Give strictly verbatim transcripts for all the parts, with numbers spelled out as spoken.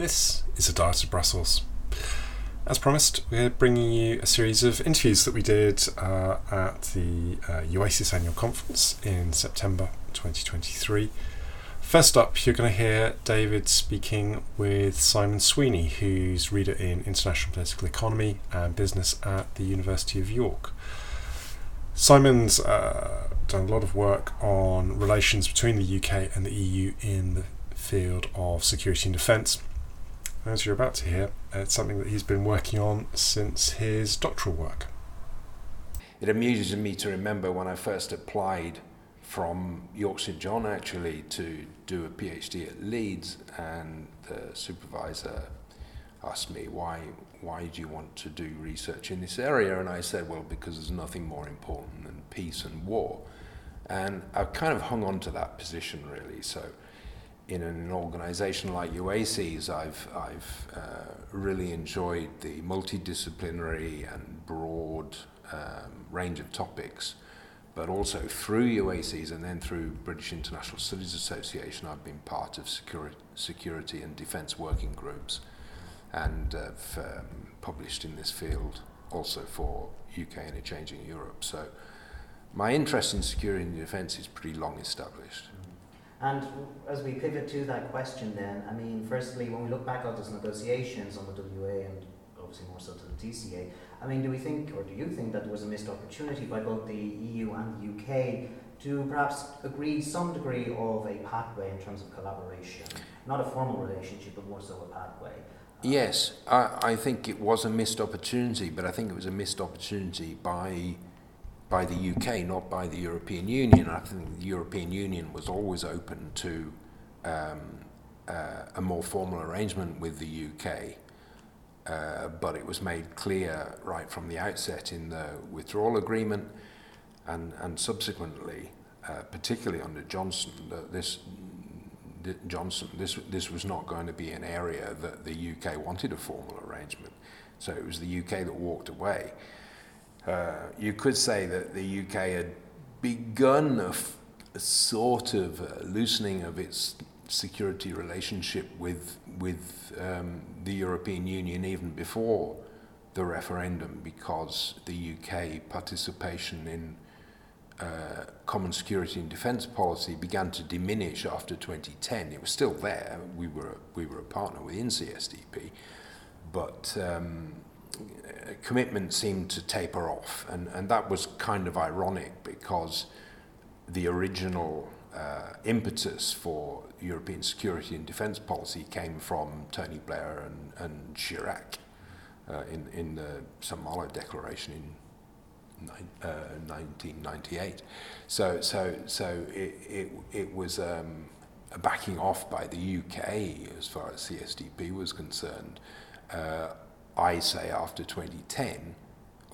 This is A Diet of Brussels. As promised, we're bringing you a series of interviews that we did uh, at the uh, U A C E S annual conference in September twenty twenty-three. First up, you're going to hear David speaking with Simon Sweeney, who's reader in International Political Economy and Business at the University of York. Simon's uh, done a lot of work on relations between the U K and the E U in the field of security and defence. As you're about to hear, it's something that he's been working on since his doctoral work. It amuses me to remember when I first applied from York St John actually to do a PhD at Leeds, and the supervisor asked me, why why do you want to do research in this area? And I said, well, because there's nothing more important than peace and war. And I've kind of hung on to that position really. So in an organization like U A C E S, I've, I've uh, really enjoyed the multidisciplinary and broad um, range of topics. But also through U A C E S and then through British International Studies Association, I've been part of security, security and defence working groups, and I've um, published in this field also for U K and a Changing Europe. So my interest in security and defence is pretty long established. And as we pivot to that question then, I mean, firstly, when we look back at those negotiations on the W A and obviously more so to the T C A, I mean, do we think, or do you think, that there was a missed opportunity by both the E U and the U K to perhaps agree some degree of a pathway in terms of collaboration? Not a formal relationship, but more so a pathway. Um, yes, I, I think it was a missed opportunity, but I think it was a missed opportunity by by the U K, not by the European Union. I think the European Union was always open to um, uh, a more formal arrangement with the U K. Uh, but it was made clear right from the outset in the withdrawal agreement and, and subsequently, uh, particularly under Johnson, that this that Johnson this this was not going to be an area that the U K wanted a formal arrangement. So it was the U K that walked away. Uh, you could say that the U K had begun a, f- a sort of a loosening of its security relationship with with um, the European Union even before the referendum, because the U K participation in uh, common security and defence policy began to diminish after twenty ten. It was still there. We were we were a partner within C S D P, but um, commitment seemed to taper off, and and that was kind of ironic because the original Uh, impetus for European security and defence policy came from Tony Blair and, and Chirac uh, in, in the Saint-Malo Declaration in nineteen ninety-eight. So so so it it, it was um, a backing off by the U K as far as C S D P was concerned. Uh, I say after twenty ten,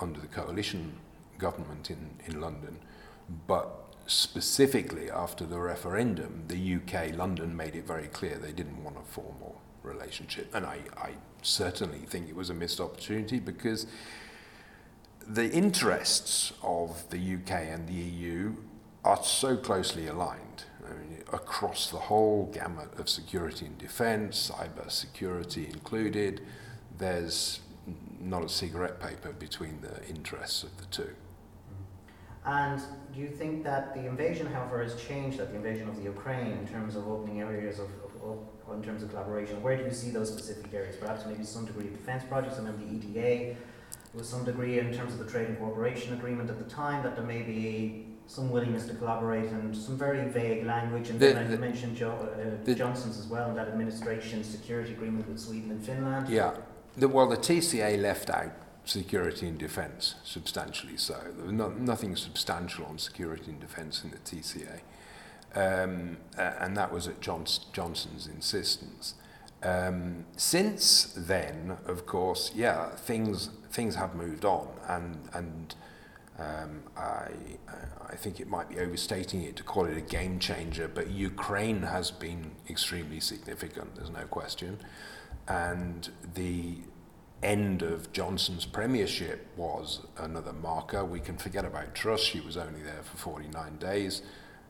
under the coalition government in, in London, but specifically after the referendum, the U K, London, made it very clear they didn't want a formal relationship. And I, I certainly think it was a missed opportunity, because the interests of the U K and the E U are so closely aligned. I mean, across the whole gamut of security and defence, cyber security included, there's not a cigarette paper between the interests of the two. And do you think that the invasion, however, has changed that the invasion of the Ukraine in terms of opening areas of, of, of in terms of collaboration? Where do you see those specific areas? Perhaps maybe some degree of defence projects, and then the E D A, with some degree in terms of the trade and cooperation agreement at the time, that there may be some willingness to collaborate and some very vague language. And the, then the, I mentioned jo- uh, the, Johnson's as well, and that administration's security agreement with Sweden and Finland. Yeah, the, well, the T C A left out security and defence, substantially so. There was no, nothing substantial on security and defence in the T C A, um, and that was at Johns- Johnson's insistence. Um, since then, of course, yeah, things things have moved on, and and um, I I think it might be overstating it to call it a game changer, but Ukraine has been extremely significant. There's no question, and the end of Johnson's premiership was another marker. We can forget about Truss. She was only there for forty-nine days.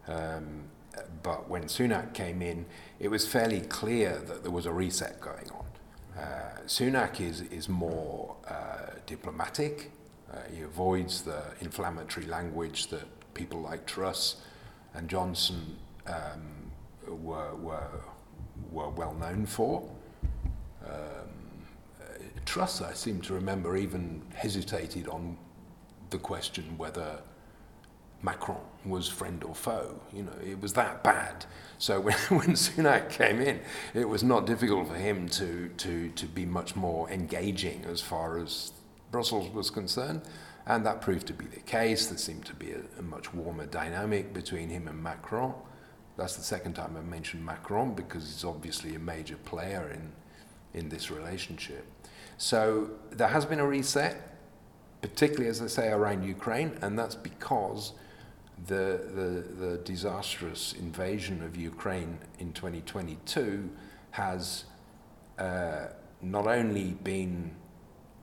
Um, but when Sunak came in, it was fairly clear that there was a reset going on. Uh, Sunak is, is more uh, diplomatic. Uh, he avoids the inflammatory language that people like Truss and Johnson um, were, were, were well known for. Um, Truss, I seem to remember, even hesitated on the question whether Macron was friend or foe. You know, it was that bad. So when, when Sunak came in, it was not difficult for him to, to, to be much more engaging as far as Brussels was concerned, and that proved to be the case. There seemed to be a, a much warmer dynamic between him and Macron. That's the second time I've mentioned Macron, because he's obviously a major player in in this relationship. So there has been a reset, particularly, as I say, around Ukraine, and that's because the, the, the disastrous invasion of Ukraine in twenty twenty-two has uh, not only been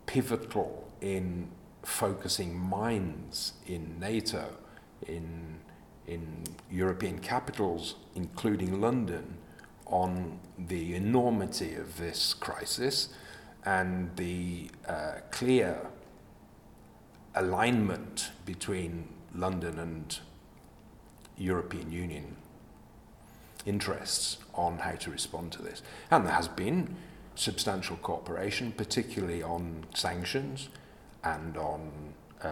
pivotal in focusing minds in NATO, in, in European capitals, including London, on the enormity of this crisis and the uh, clear alignment between London and European Union interests on how to respond to this. And there has been substantial cooperation, particularly on sanctions and on uh,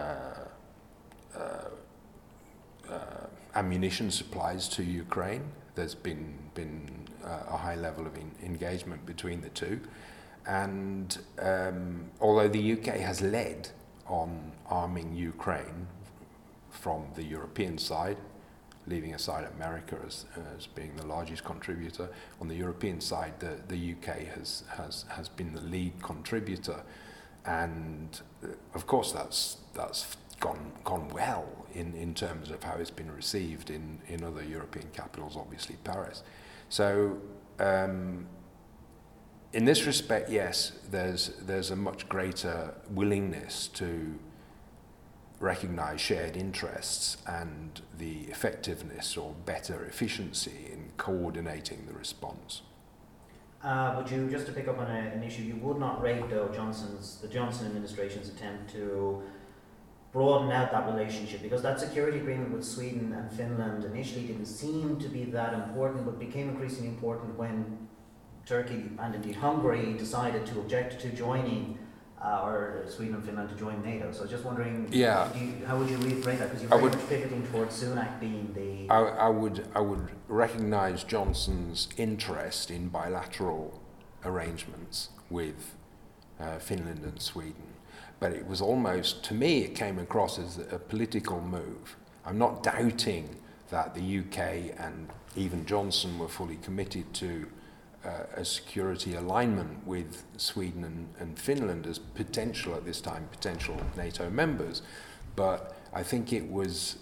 uh, uh, ammunition supplies to Ukraine. There's been been uh, a high level of in- engagement between the two. And um, although the U K has led on arming Ukraine from the European side, leaving aside America as, as being the largest contributor, on the European side, the, the U K has, has, has been the lead contributor. And uh, of course that's that's gone gone well in, in terms of how it's been received in, in other European capitals, obviously Paris. So um, in this respect, yes, there's there's a much greater willingness to recognise shared interests and the effectiveness or better efficiency in coordinating the response. Uh, would you, just to pick up on a, an issue, you would not rate though Johnson's, the Johnson administration's attempt to broaden out that relationship, because that security agreement with Sweden and Finland initially didn't seem to be that important, but became increasingly important when Turkey and indeed Hungary decided to object to joining uh, or Sweden and Finland to join NATO. So just wondering, yeah. do you, how would you reframe that? Because you're very would, much pivoting towards Sunak being the... I, I would I would recognise Johnson's interest in bilateral arrangements with uh, Finland and Sweden. But it was almost, to me, it came across as a political move. I'm not doubting that the U K and even Johnson were fully committed to Uh, a security alignment with Sweden and, and Finland as potential, at this time, potential NATO members. But I think it was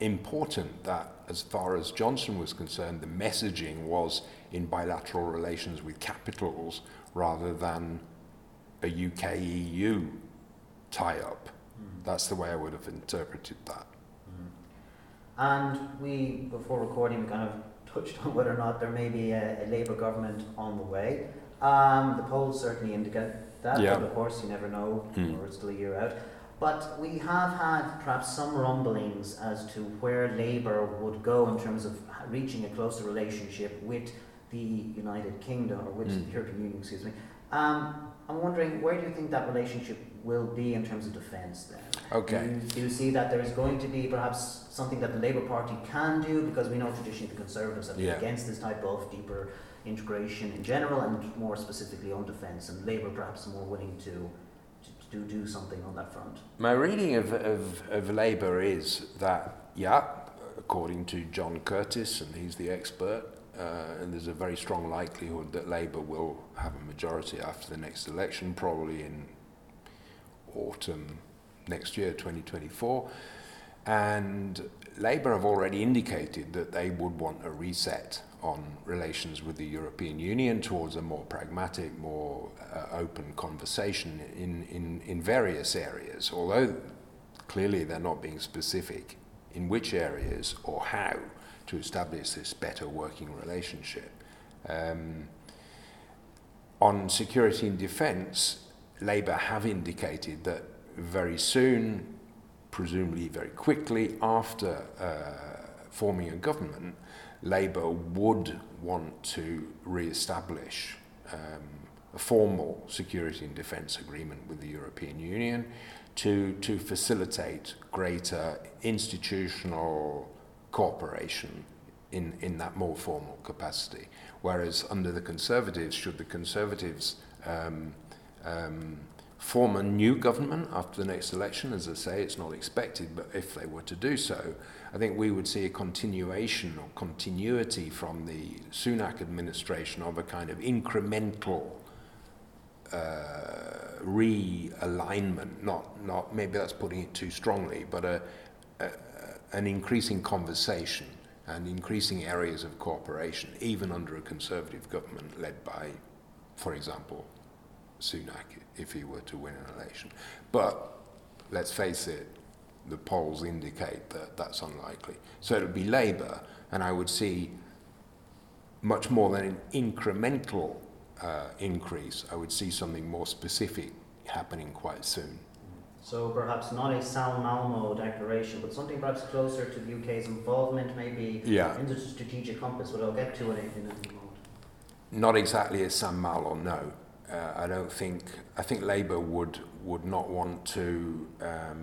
important that, as far as Johnson was concerned, the messaging was in bilateral relations with capitals rather than a U K E U tie-up. Mm-hmm. That's the way I would have interpreted that. Mm-hmm. And we, before recording, kind of touched on whether or not there may be a, a Labour government on the way. Um, the polls certainly indicate that, yeah. But of course you never know, mm. or it's still a year out. But we have had perhaps some rumblings as to where Labour would go in terms of reaching a closer relationship with the United Kingdom, or with mm. the European Union, excuse me. Um, I'm wondering, where do you think that relationship will be in terms of defence then? Okay. Do you, do you see that there is going to be perhaps something that the Labour Party can do, because we know traditionally the Conservatives have been yeah. against this type of deeper integration in general, and more specifically on defence, and Labour perhaps more willing to, to, to do something on that front? My reading of, of, of Labour is that, yeah, according to John Curtis, and he's the expert, Uh, and there's a very strong likelihood that Labour will have a majority after the next election, probably in autumn next year, twenty twenty-four. And Labour have already indicated that they would want a reset on relations with the European Union towards a more pragmatic, more uh, open conversation in, in, in various areas, although clearly they're not being specific in which areas or how to establish this better working relationship. Um, on security and defence, Labour have indicated that very soon, presumably very quickly after uh, forming a government, Labour would want to re-establish um, a formal security and defence agreement with the European Union to, to facilitate greater institutional cooperation in, in that more formal capacity. Whereas under the Conservatives, should the Conservatives um, um, form a new government after the next election, as I say, it's not expected, but if they were to do so, I think we would see a continuation or continuity from the Sunak administration of a kind of incremental Uh, realignment, not, not maybe that's putting it too strongly, but a, a, an increasing conversation and increasing areas of cooperation, even under a Conservative government led by, for example, Sunak, if he were to win an election. But let's face it, the polls indicate that that's unlikely. So it'll be Labour, and I would see much more than an incremental Uh, increase. I would see something more specific happening quite soon. So perhaps not a Saint-Malo Declaration, but something perhaps closer to the U K's involvement, maybe yeah. in the Strategic Compass, what I'll get to in a moment. Not exactly a Saint-Malo, no. Uh, I don't think, I think Labour would, would not want to um,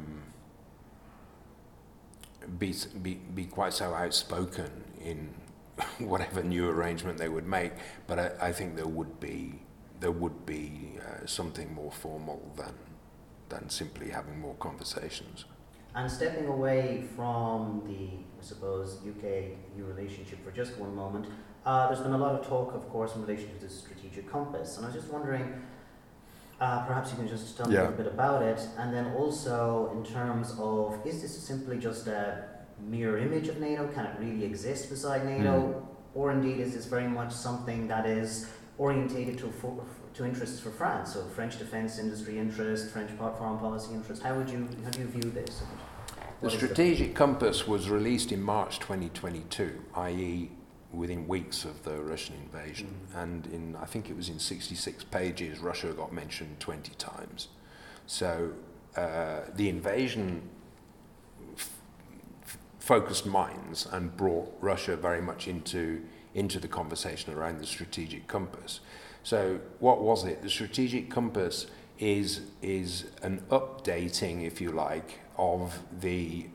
be, be, be quite so outspoken in whatever new arrangement they would make, but I, I think there would be there would be uh, something more formal than than simply having more conversations. And stepping away from the, I suppose, U K-E U relationship for just one moment, uh, there's been a lot of talk, of course, in relation to the Strategic Compass, and I was just wondering, uh, perhaps you can just tell me yeah. a bit about it, and then also in terms of, is this simply just a mirror image of NATO? Can it really exist beside NATO? Mm. Or indeed, is this very much something that is orientated to for, to interests for France? So French defence industry interest, French foreign policy interest. How would you how do you view this? The Strategic Compass was released in March twenty twenty-two, that is within weeks of the Russian invasion. Mm. And in I think it was in sixty-six pages, Russia got mentioned twenty times. So uh, the invasion focused minds and brought Russia very much into into the conversation around the Strategic Compass. So what was it? The Strategic Compass is is an updating, if you like, of the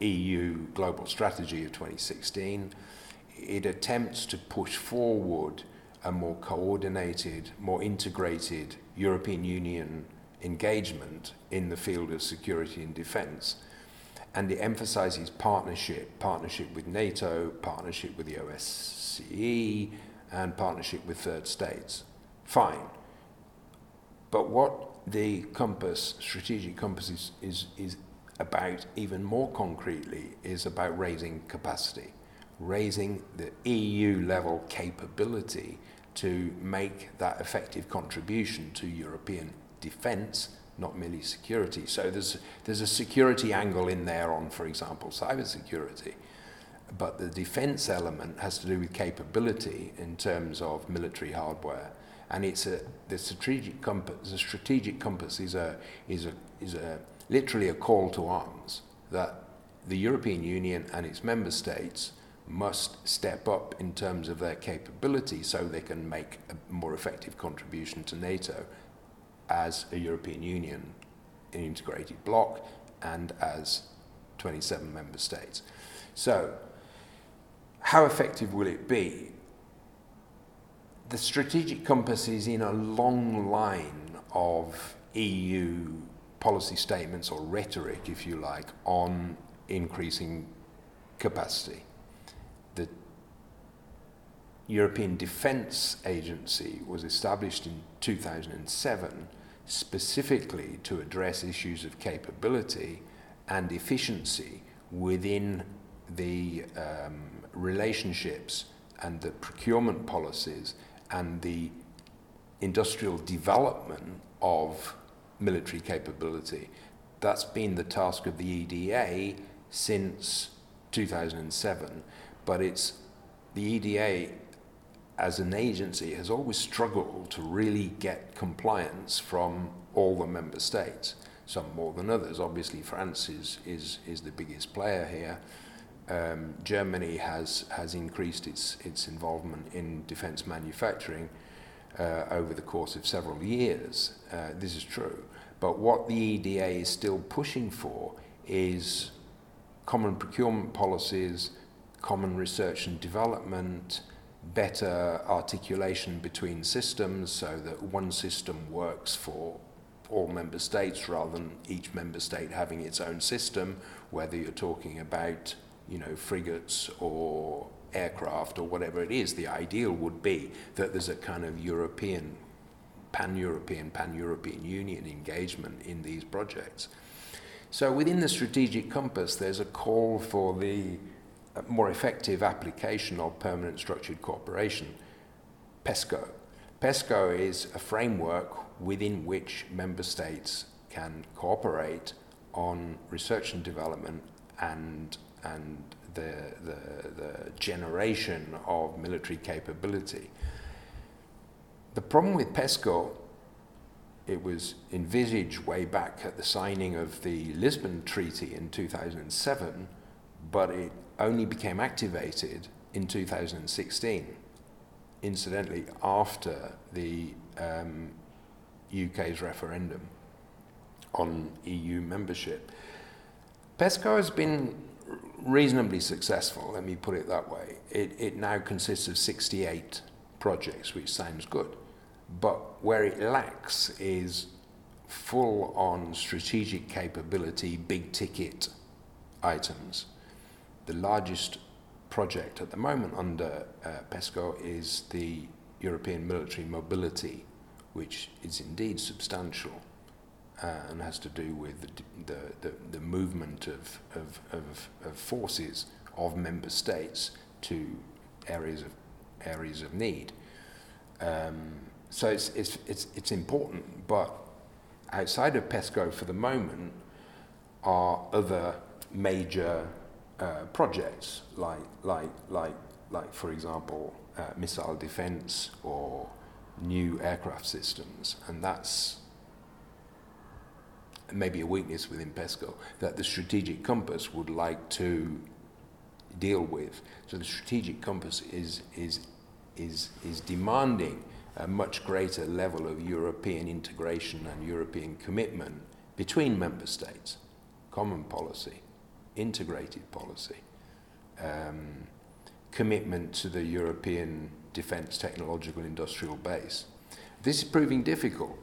E U global strategy of twenty sixteen. It attempts to push forward a more coordinated, more integrated European Union engagement in the field of security and defence. And it emphasises partnership, partnership with NATO, partnership with the O S C E, and partnership with third states. Fine. But what the compass, strategic compass is, is, is about even more concretely is about raising capacity, raising the E U level capability to make that effective contribution to European defence, not merely security. So there's there's a security angle in there on, for example, cybersecurity. But the defence element has to do with capability in terms of military hardware. And it's a the strategic compass the strategic compass is a is a is a literally a call to arms that the European Union and its member states must step up in terms of their capability so they can make a more effective contribution to NATO as a European Union, an integrated bloc, and as twenty-seven member states. So, how effective will it be? The Strategic Compass is in a long line of E U policy statements or rhetoric, if you like, on increasing capacity. The European Defence Agency was established in two thousand seven specifically to address issues of capability and efficiency within the um, relationships and the procurement policies and the industrial development of military capability. That's been the task of the E D A since two thousand seven, but it's the E D A as an agency has always struggled to really get compliance from all the member states, some more than others. Obviously, France is is, is the biggest player here. Um, Germany has, has increased its, its involvement in defence manufacturing uh, over the course of several years. Uh, this is true. But what the E D A is still pushing for is common procurement policies, common research and development, better articulation between systems so that one system works for all member states rather than each member state having its own system, whether you're talking about, you know, frigates or aircraft or whatever it is. The ideal would be that there's a kind of European, pan-European, pan-European Union engagement in these projects. So within the Strategic Compass, there's a call for the more effective application of permanent structured cooperation, PESCO. PESCO is a framework within which member states can cooperate on research and development and and the the, the generation of military capability. The problem with PESCO, it was envisaged way back at the signing of the Lisbon Treaty in two thousand seven, but it only became activated in two thousand sixteen, incidentally after the um, U K's referendum on E U membership. PESCO has been reasonably successful, let me put it that way. It, it now consists of sixty-eight projects, which sounds good, but where it lacks is full-on strategic capability, big-ticket items. The largest project at the moment under uh, PESCO is the European Military Mobility, which is indeed substantial uh, and has to do with the the, the movement of, of, of, of forces of member states to areas of areas of need. Um, so it's, it's it's it's important, but outside of PESCO for the moment are other major Uh, projects like, like, like, like, for example, uh, missile defense or new aircraft systems, and that's maybe a weakness within PESCO that the Strategic Compass would like to deal with. So the Strategic Compass is is is is demanding a much greater level of European integration and European commitment between member states, common policy, integrated policy, um, commitment to the European defence technological industrial base. This is proving difficult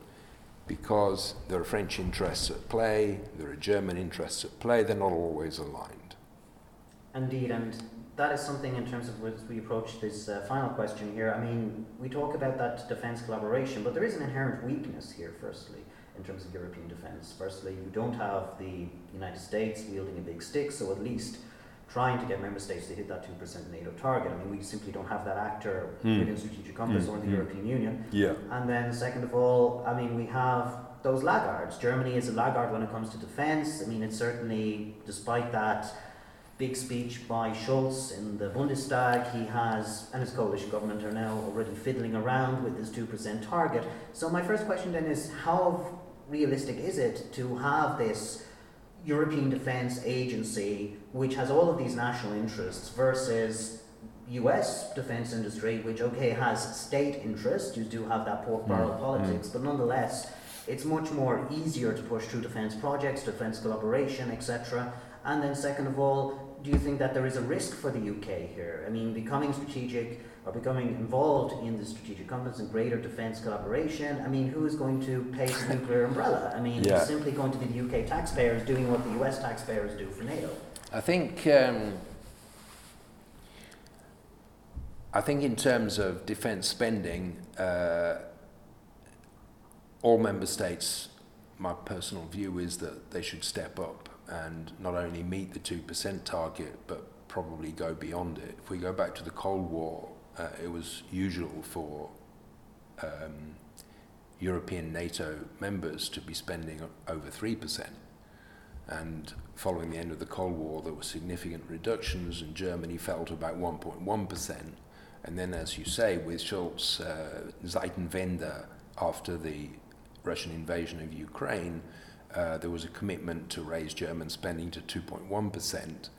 because there are French interests at play, there are German interests at play, they're not always aligned. Indeed, and that is something in terms of as we approach this uh, final question here. I mean, we talk about that defence collaboration, but there is an inherent weakness here, firstly, in terms of European defence. Firstly, you don't have the United States wielding a big stick, so at least trying to get member states to hit that two percent NATO target. I mean, we simply don't have that actor mm. within Strategic Compass mm. or in the mm. European Union. Yeah. And then second of all, I mean, we have those laggards. Germany is a laggard when it comes to defence. I mean, it's certainly, despite that big speech by Scholz in the Bundestag, he has, and his coalition government are now already fiddling around with this two percent target. So my first question then is, how realistic is it to have this European Defence Agency which has all of these national interests versus U S defence industry which, okay, has state interest, you do have that pork barrel mm. politics, mm. but nonetheless it's much more easier to push through defence projects, defence collaboration, et cetera. And then second of all, do you think that there is a risk for the U K here? I mean, becoming strategic or becoming involved in the Strategic Compass and greater defence collaboration, I mean, who is going to pay for the nuclear umbrella? I mean, yeah. It's simply going to be the U K taxpayers doing what the U S taxpayers do for NATO. I think, um, I think in terms of defence spending, uh, all member states, my personal view is that they should step up and not only meet the two percent target, but probably go beyond it. If we go back to the Cold War, uh, it was usual for um, European NATO members to be spending over three percent. And following the end of the Cold War, there were significant reductions, and Germany fell to about one point one percent. And then, as you say, with Scholz, uh, Zeitenwende, after the Russian invasion of Ukraine, uh, there was a commitment to raise German spending to two point one percent,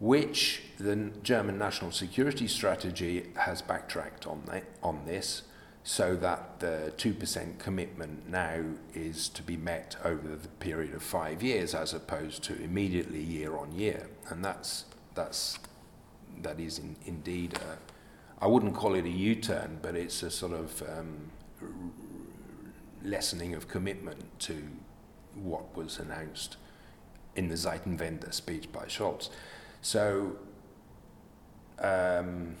which the German national security strategy has backtracked on that, on this, so that the two percent commitment now is to be met over the period of five years as opposed to immediately year on year. And that's that's that is in, indeed, a, I wouldn't call it a U-turn, but it's a sort of um, lessening of commitment to what was announced in the Zeitenwende speech by Scholz. So um,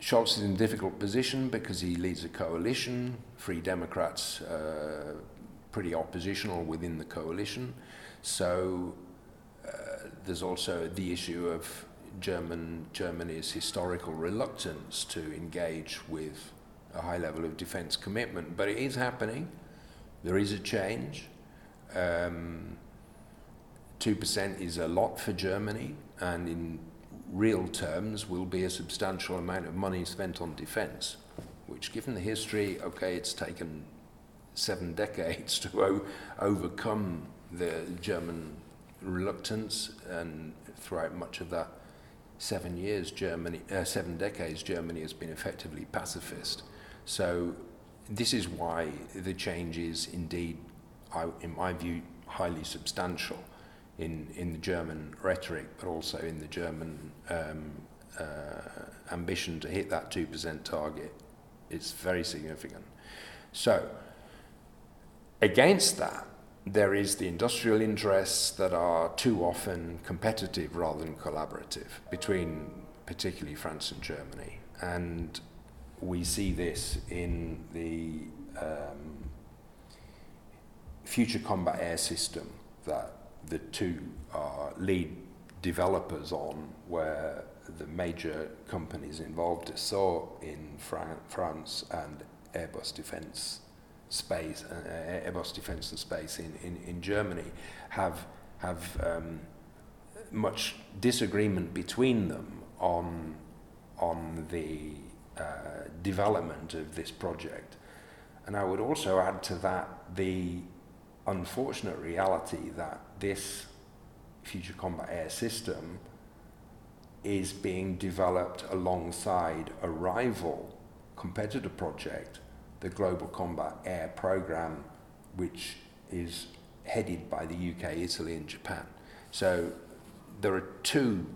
Scholz is in a difficult position because he leads a coalition, Free Democrats uh, pretty oppositional within the coalition. So uh, there's also the issue of German Germany's historical reluctance to engage with a high level of defence commitment. But it is happening. There is a change. Um, two percent is a lot for Germany, and in real terms will be a substantial amount of money spent on defence, which, given the history, okay, it's taken seven decades to o- overcome the German reluctance, and throughout much of that seven years, Germany, uh, seven decades, Germany has been effectively pacifist. So this is why the change is indeed, I, in my view, highly substantial. In, in the German rhetoric, but also in the German um, uh, ambition to hit that two percent target, it's very significant. So, against that, there is the industrial interests that are too often competitive rather than collaborative between particularly France and Germany. And we see this in the um, future combat air system that the two are lead developers on, where the major companies involved are Dassault in Fran- France and Airbus Defence Space, uh, Airbus Defence and Space in, in, in Germany, have have um, much disagreement between them on on the uh, development of this project. And I would also add to that the unfortunate reality that this future combat air system is being developed alongside a rival competitor project, the Global Combat Air Programme, which is headed by the U K, Italy and Japan. So there are two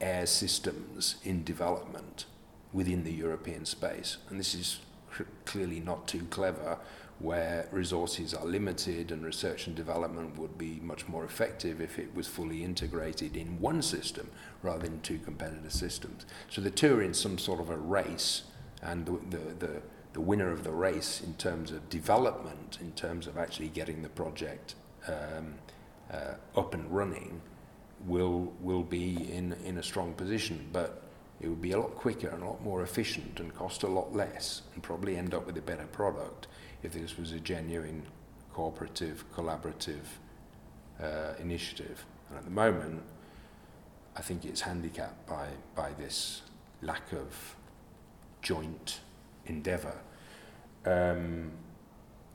air systems in development within the European space, and this is cr- clearly not too clever, where resources are limited and research and development would be much more effective if it was fully integrated in one system rather than two competitor systems. So the two are in some sort of a race, and the, the, the, the winner of the race in terms of development, in terms of actually getting the project um, uh, up and running, will will be in, in a strong position. But it would be a lot quicker and a lot more efficient and cost a lot less and probably end up with a better product if this was a genuine cooperative, collaborative uh, initiative. And at the moment, I think it's handicapped by, by this lack of joint endeavour. Um,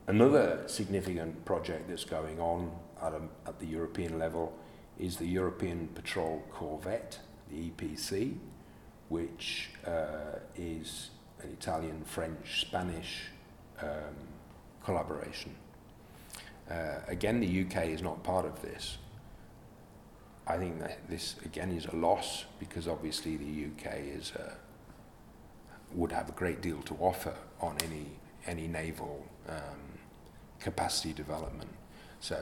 another significant project that's going on at, a, at the European level is the European Patrol Corvette, the E P C, which uh, is an Italian, French, Spanish Um, collaboration. Uh, again, the U K is not part of this. I think that this again is a loss, because obviously the U K is uh, would have a great deal to offer on any any naval um, capacity development. So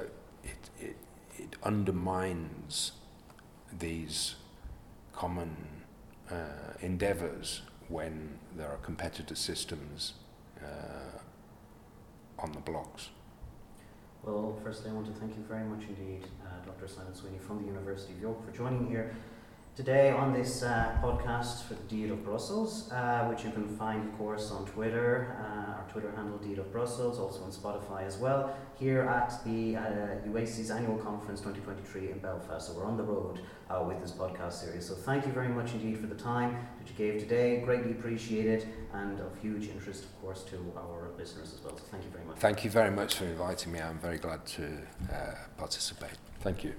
it it it undermines these common uh, endeavours when there are competitor systems Uh, on the blocks. Well, firstly I want to thank you very much indeed, uh, Doctor Simon Sweeney from the University of York, for joining here Today on this uh, podcast for the Diet of Brussels, uh, which you can find, of course, on Twitter, uh, our Twitter handle, Diet of Brussels, also on Spotify as well, here at the uh, U A C E S Annual Conference twenty twenty-three in Belfast. So we're on the road uh, with this podcast series. So thank you very much indeed for the time that you gave today. Greatly appreciated and of huge interest, of course, to our listeners as well. So thank you very much. Thank you very much for inviting me. I'm very glad to uh, participate. Thank you.